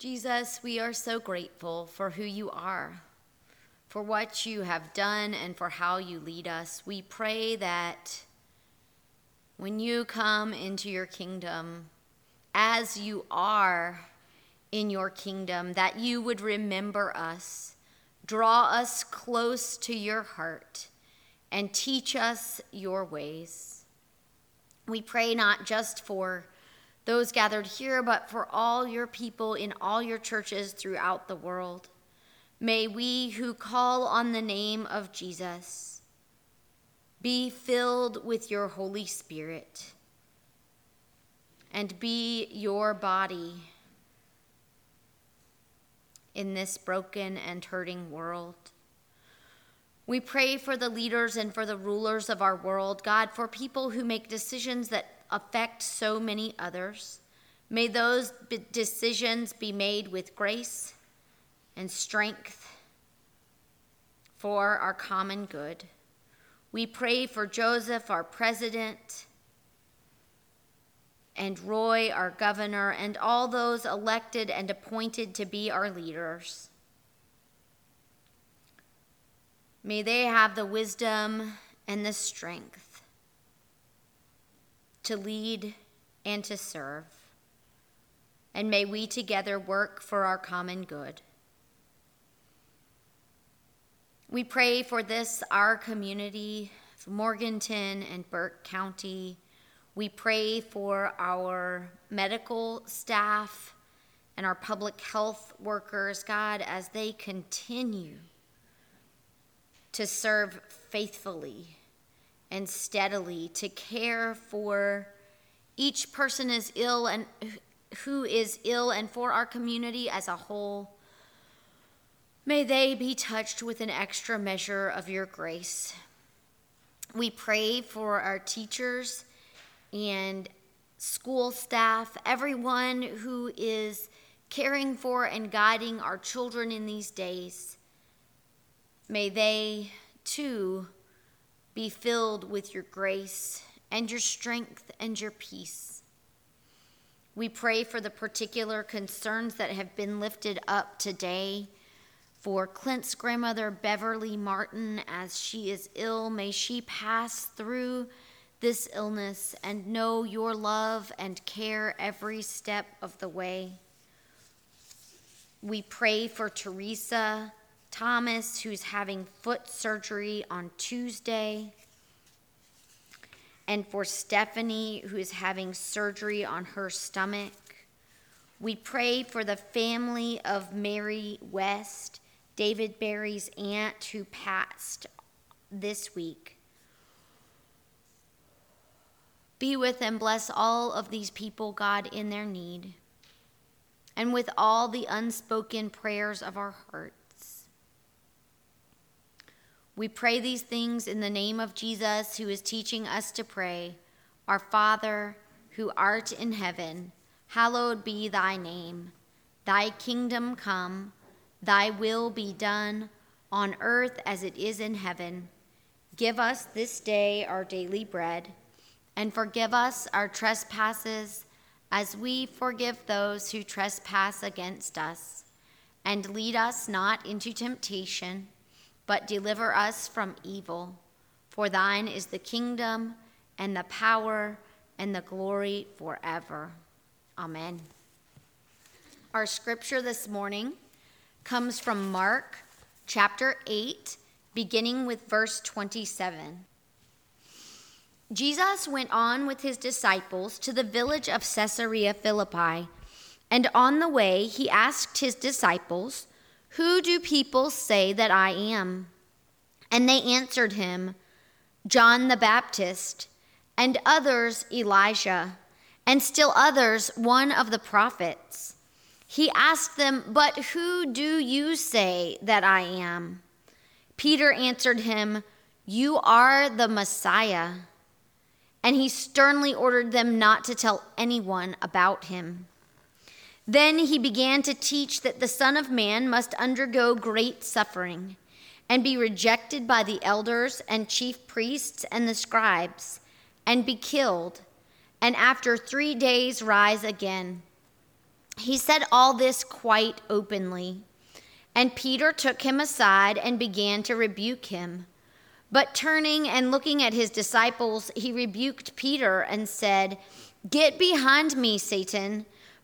Jesus, we are so grateful for who you are, for what you have done, and for how you lead us. We pray that when you come into your kingdom, as you are in your kingdom, that you would remember us, draw us close to your heart, and teach us your ways. We pray not just for those gathered here, but for all your people in all your churches throughout the world. May we who call on the name of Jesus be filled with your Holy Spirit and be your body in this broken and hurting world. We pray for the leaders and for the rulers of our world, God, for people who make decisions that affect so many others. May those decisions be made with grace and strength for our common good. We pray for Joseph, our president, and Roy, our governor, and all those elected and appointed to be our leaders. May they have the wisdom and the strength to lead and to serve. And may we together work for our common good. We pray for this, our community, for Morganton and Burke County. We pray for our medical staff and our public health workers, God, as they continue to serve faithfully and steadily, to care for each person who is ill, and for our community as a whole. May they be touched with an extra measure of your grace. We pray for our teachers and school staff, everyone who is caring for and guiding our children in these days. May they, too, be filled with your grace and your strength and your peace. We pray for the particular concerns that have been lifted up today. For Clint's grandmother, Beverly Martin, as she is ill, may she pass through this illness and know your love and care every step of the way. We pray for Teresa Thomas, who's having foot surgery on Tuesday, and for Stephanie, who is having surgery on her stomach. We pray for the family of Mary West, David Berry's aunt, who passed this week. Be with and bless all of these people, God, in their need, and with all the unspoken prayers of our hearts. We pray these things in the name of Jesus, who is teaching us to pray. Our Father, who art in heaven, hallowed be thy name. Thy kingdom come, thy will be done, on earth as it is in heaven. Give us this day our daily bread, and forgive us our trespasses, as we forgive those who trespass against us. And lead us not into temptation, but deliver us from evil. For thine is the kingdom, and the power, and the glory forever. Amen. Our scripture this morning comes from Mark chapter 8, beginning with verse 27. Jesus went on with his disciples to the village of Caesarea Philippi, and on the way he asked his disciples, "Who do people say that I am?" And they answered him, "John the Baptist, and others Elijah, and still others one of the prophets." He asked them, "But who do you say that I am?" Peter answered him, "You are the Messiah." And he sternly ordered them not to tell anyone about him. Then he began to teach that the Son of Man must undergo great suffering and be rejected by the elders and chief priests and the scribes, and be killed, and after 3 days rise again. He said all this quite openly. And Peter took him aside and began to rebuke him. But turning and looking at his disciples, he rebuked Peter and said, "Get behind me, Satan,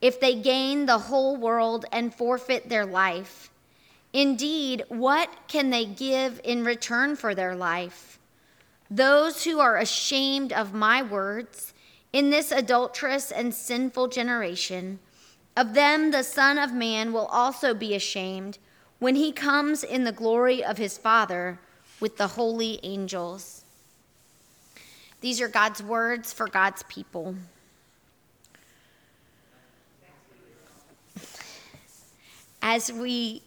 if they gain the whole world and forfeit their life? Indeed, what can they give in return for their life? Those who are ashamed of my words in this adulterous and sinful generation, of them the Son of Man will also be ashamed when he comes in the glory of his Father with the holy angels." These are God's words for God's people. As we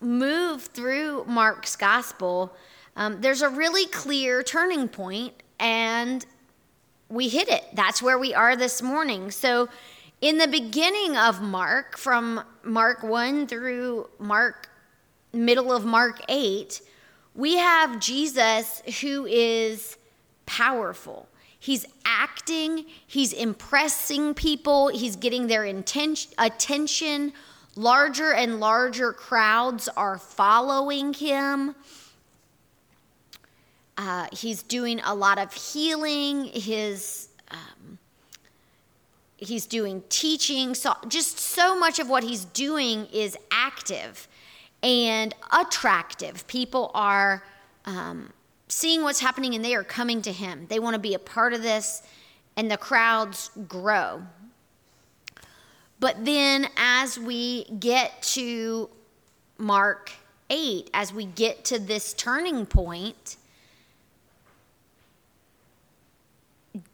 move through Mark's gospel, there's a really clear turning point, and we hit it. That's where we are this morning. So in the beginning of Mark, from Mark 1 through middle of Mark 8, we have Jesus who is powerful. He's acting, he's impressing people, he's getting their attention. Larger and larger crowds are following him. He's doing a lot of healing. He's doing teaching. So just so much of what he's doing is active and attractive. People are seeing what's happening, and they are coming to him. They want to be a part of this, and the crowds grow. But then as we get to Mark 8, as we get to this turning point,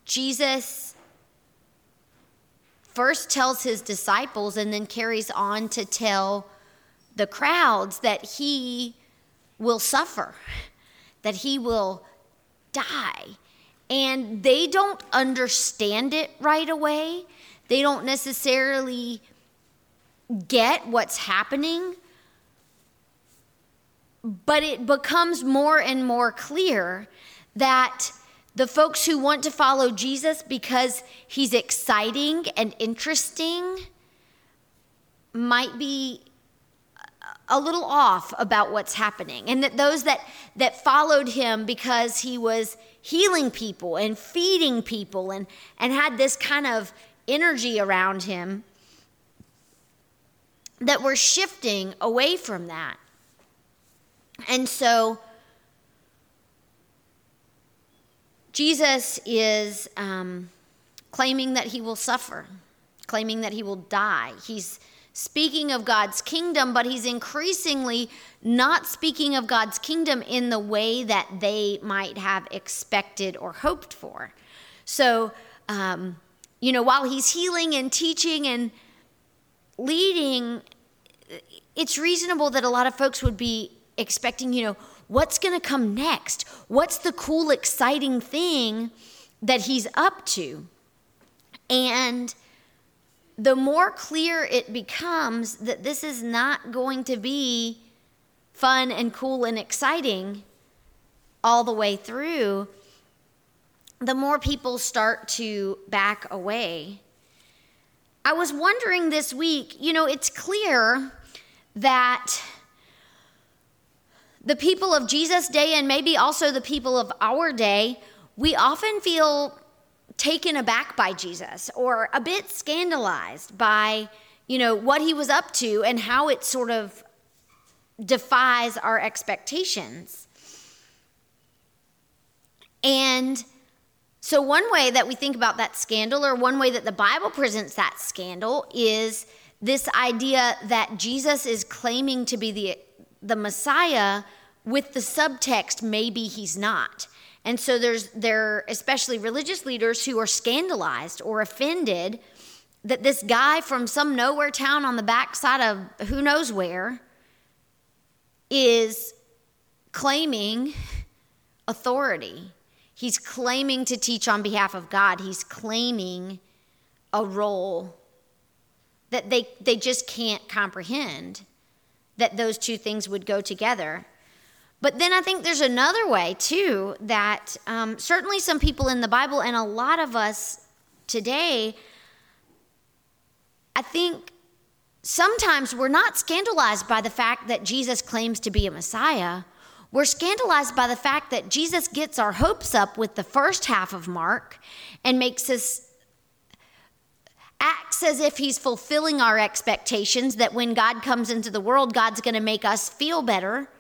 Jesus first tells his disciples and then carries on to tell the crowds that he will suffer, that he will die. And they don't understand it right away. They don't necessarily get what's happening, but it becomes more and more clear that the folks who want to follow Jesus because he's exciting and interesting might be a little off about what's happening. And that those that followed him because he was healing people and feeding people and had this kind of energy around him, that we're shifting away from that. And so Jesus is claiming that he will suffer, claiming that he will die. He's speaking of God's kingdom, but he's increasingly not speaking of God's kingdom in the way that they might have expected or hoped for. So, while he's healing and teaching and leading, it's reasonable that a lot of folks would be expecting, what's going to come next? What's the cool, exciting thing that he's up to? And the more clear it becomes that this is not going to be fun and cool and exciting all the way through, the more people start to back away. I was wondering this week, it's clear that the people of Jesus' day, and maybe also the people of our day, we often feel taken aback by Jesus or a bit scandalized by, what he was up to and how it sort of defies our expectations. And so one way that we think about that scandal, or one way that the Bible presents that scandal, is this idea that Jesus is claiming to be the Messiah with the subtext, maybe he's not. And so there are especially religious leaders who are scandalized or offended that this guy from some nowhere town on the backside of who knows where is claiming authority. He's claiming to teach on behalf of God. He's claiming a role that they just can't comprehend, that those two things would go together. But then I think there's another way, too, that certainly some people in the Bible and a lot of us today, I think sometimes we're not scandalized by the fact that Jesus claims to be a Messiah. We're scandalized by the fact that Jesus gets our hopes up with the first half of Mark and makes us act as if he's fulfilling our expectations, that when God comes into the world, God's going to make us feel better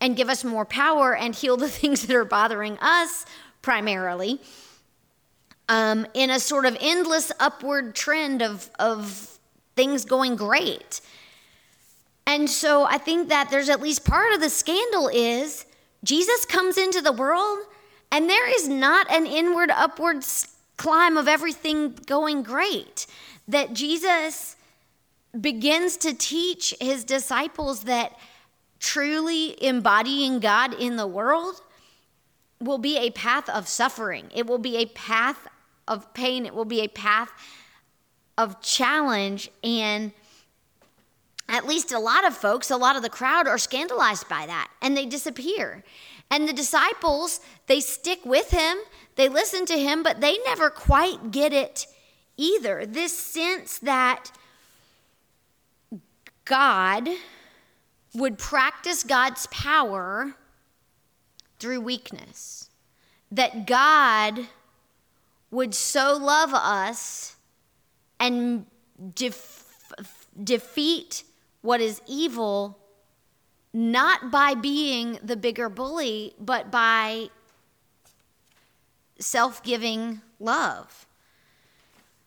and give us more power and heal the things that are bothering us primarily, in a sort of endless upward trend of things going great. And so I think that there's at least part of the scandal is Jesus comes into the world and there is not an inward upward climb of everything going great. That Jesus begins to teach his disciples that truly embodying God in the world will be a path of suffering. It will be a path of pain. It will be a path of challenge, and at least a lot of folks, a lot of the crowd are scandalized by that, and they disappear. And the disciples, they stick with him, they listen to him, but they never quite get it either. This sense that God would practice God's power through weakness, that God would so love us and defeat what is evil, not by being the bigger bully, but by self-giving love.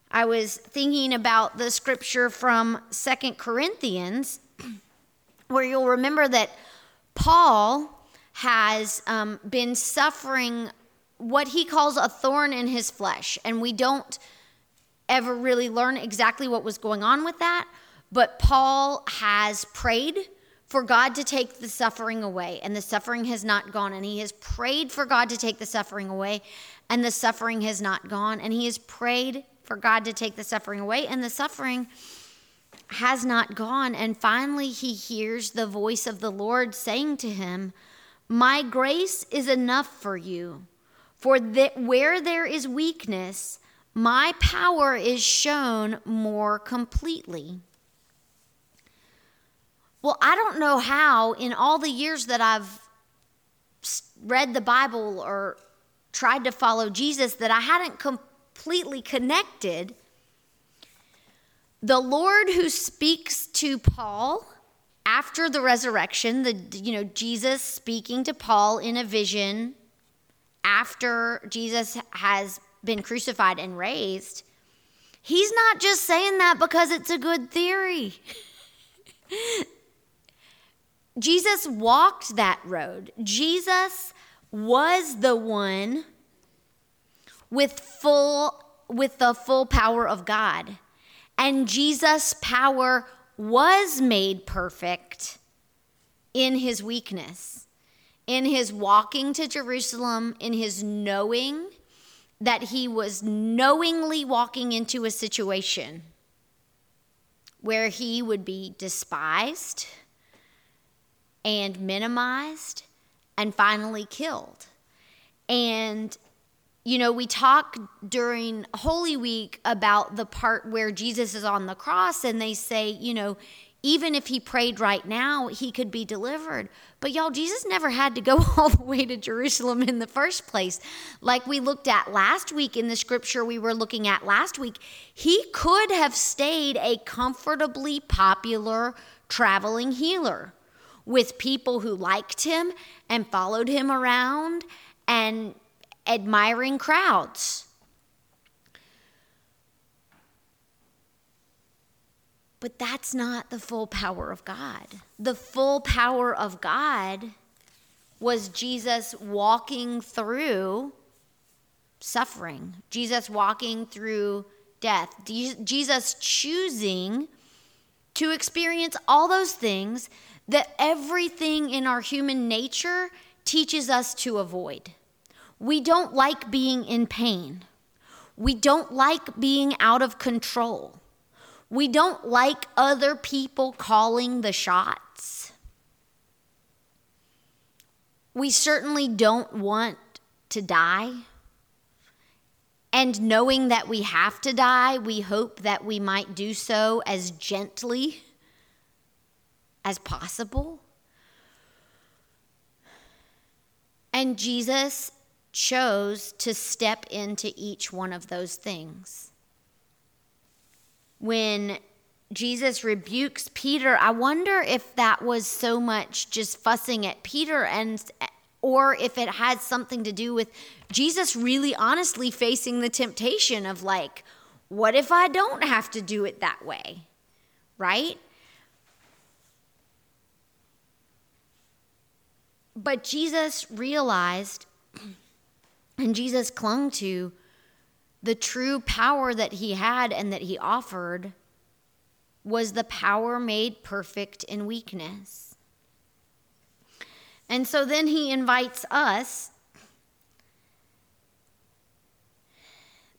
I was thinking about the scripture from 2 Corinthians, where you'll remember that Paul has been suffering what he calls a thorn in his flesh, and we don't ever really learn exactly what was going on with that. But Paul has prayed for God to take the suffering away, and the suffering has not gone. And he has prayed for God to take the suffering away, and the suffering has not gone. And he has prayed for God to take the suffering away, and the suffering has not gone. And finally, he hears the voice of the Lord saying to him, "My grace is enough for you, for that where there is weakness, my power is shown more completely." Well, I don't know how in all the years that I've read the Bible or tried to follow Jesus that I hadn't completely connected the Lord who speaks to Paul after the resurrection, Jesus speaking to Paul in a vision after Jesus has been crucified and raised. He's not just saying that because it's a good theory. Jesus walked that road. Jesus was the one with the full power of God. And Jesus' power was made perfect in his weakness, in his walking to Jerusalem, in his knowing that he was knowingly walking into a situation where he would be despised and minimized, and finally killed. And, we talk during Holy Week about the part where Jesus is on the cross, and they say, even if he prayed right now, he could be delivered. But y'all, Jesus never had to go all the way to Jerusalem in the first place. Like we looked at last week in the scripture we were looking at last week, he could have stayed a comfortably popular traveling healer with people who liked him and followed him around and admiring crowds. But that's not the full power of God. The full power of God was Jesus walking through suffering, Jesus walking through death. Jesus choosing to experience all those things that everything in our human nature teaches us to avoid. We don't like being in pain. We don't like being out of control. We don't like other people calling the shots. We certainly don't want to die. And knowing that we have to die, we hope that we might do so as gently as possible. And Jesus chose to step into each one of those things. When Jesus rebukes Peter, I wonder if that was so much just fussing at Peter, and or if it had something to do with Jesus really honestly facing the temptation of like, what if I don't have to do it that way, right? But Jesus realized, and Jesus clung to the true power that he had and that he offered was the power made perfect in weakness. And so then he invites us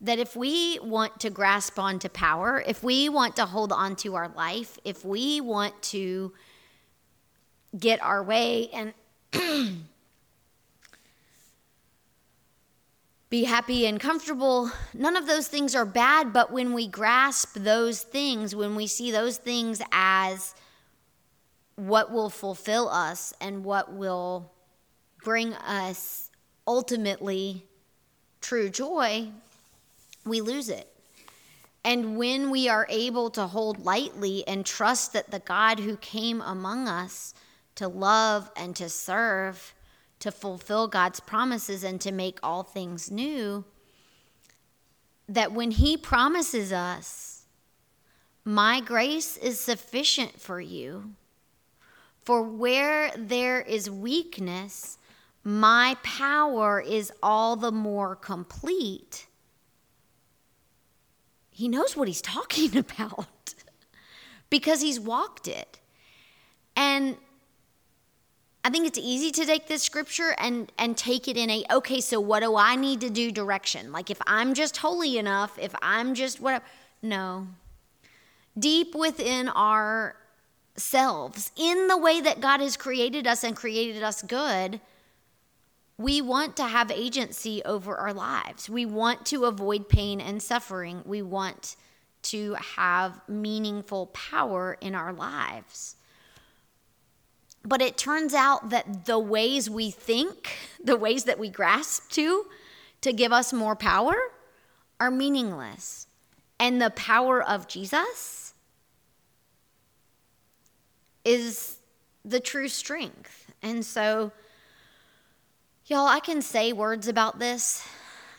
that if we want to grasp onto power, if we want to hold on to our life, if we want to get our way and be happy and comfortable, none of those things are bad, but when we grasp those things, when we see those things as what will fulfill us and what will bring us ultimately true joy, we lose it. And when we are able to hold lightly and trust that the God who came among us to love and to serve, to fulfill God's promises and to make all things new, that when he promises us, my grace is sufficient for you, for where there is weakness, my power is all the more complete. He knows what he's talking about because he's walked it. And I think it's easy to take this scripture and take it in a, okay, so what do I need to do direction? Like if I'm just holy enough, if I'm just whatever. No. Deep within ourselves, in the way that God has created us and created us good, we want to have agency over our lives. We want to avoid pain and suffering. We want to have meaningful power in our lives. But it turns out that the ways we think, the ways that we grasp to give us more power, are meaningless. And the power of Jesus is the true strength. And so, y'all, I can say words about this.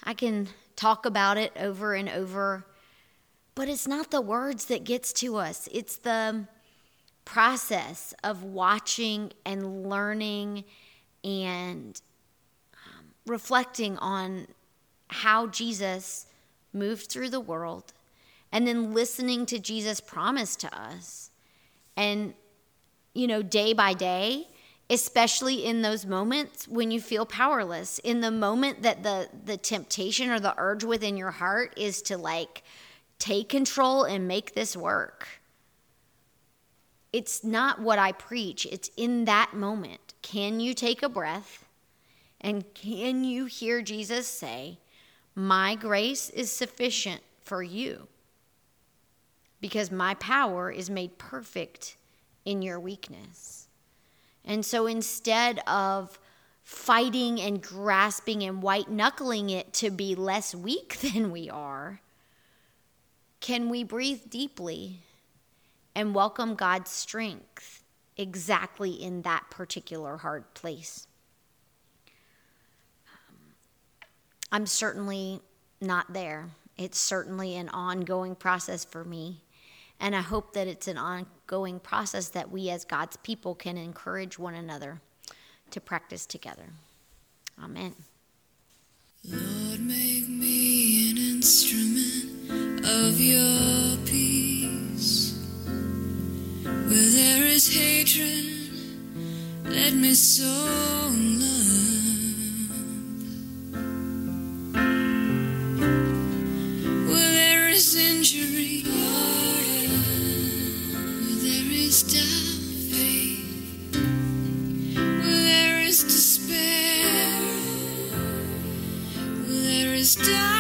I can talk about it over and over. But it's not the words that gets to us. It's the process of watching and learning and reflecting on how Jesus moved through the world, and then listening to Jesus' promise to us. And, you know, day by day, especially in those moments when you feel powerless, in the moment that the temptation or the urge within your heart is to like take control and make this work. It's not what I preach. It's in that moment. Can you take a breath? And can you hear Jesus say, my grace is sufficient for you because my power is made perfect in your weakness. And so instead of fighting and grasping and white-knuckling it to be less weak than we are, can we breathe deeply and welcome God's strength exactly in that particular hard place? I'm certainly not there. It's certainly an ongoing process for me. And I hope that it's an ongoing process that we as God's people can encourage one another to practice together. Amen. Lord, make me an instrument of of your peace. Where there is hatred, let me sow love. Where there is injury, where there is doubt, faith. Where there is despair, where there is doubt.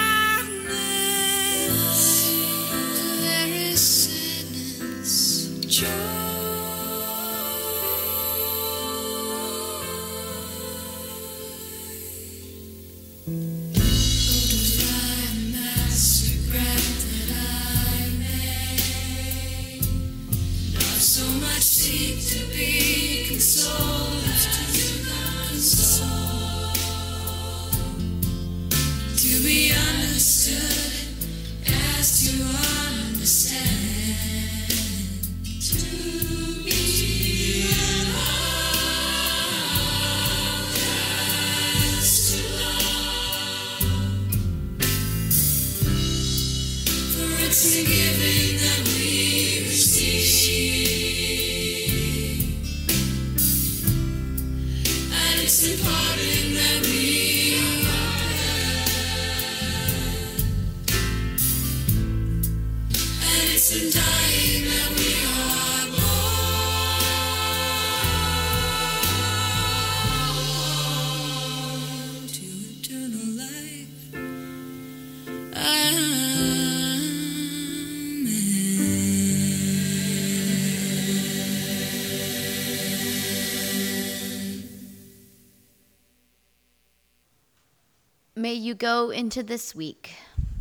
May you go into this week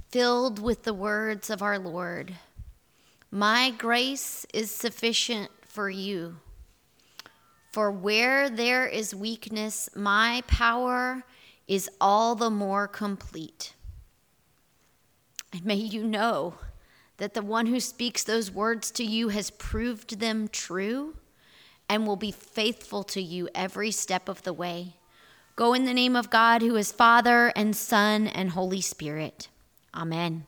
filled with the words of our Lord. My grace is sufficient for you. For where there is weakness, my power is all the more complete. And may you know that the one who speaks those words to you has proved them true and will be faithful to you every step of the way. Go in the name of God, who is Father and Son and Holy Spirit. Amen.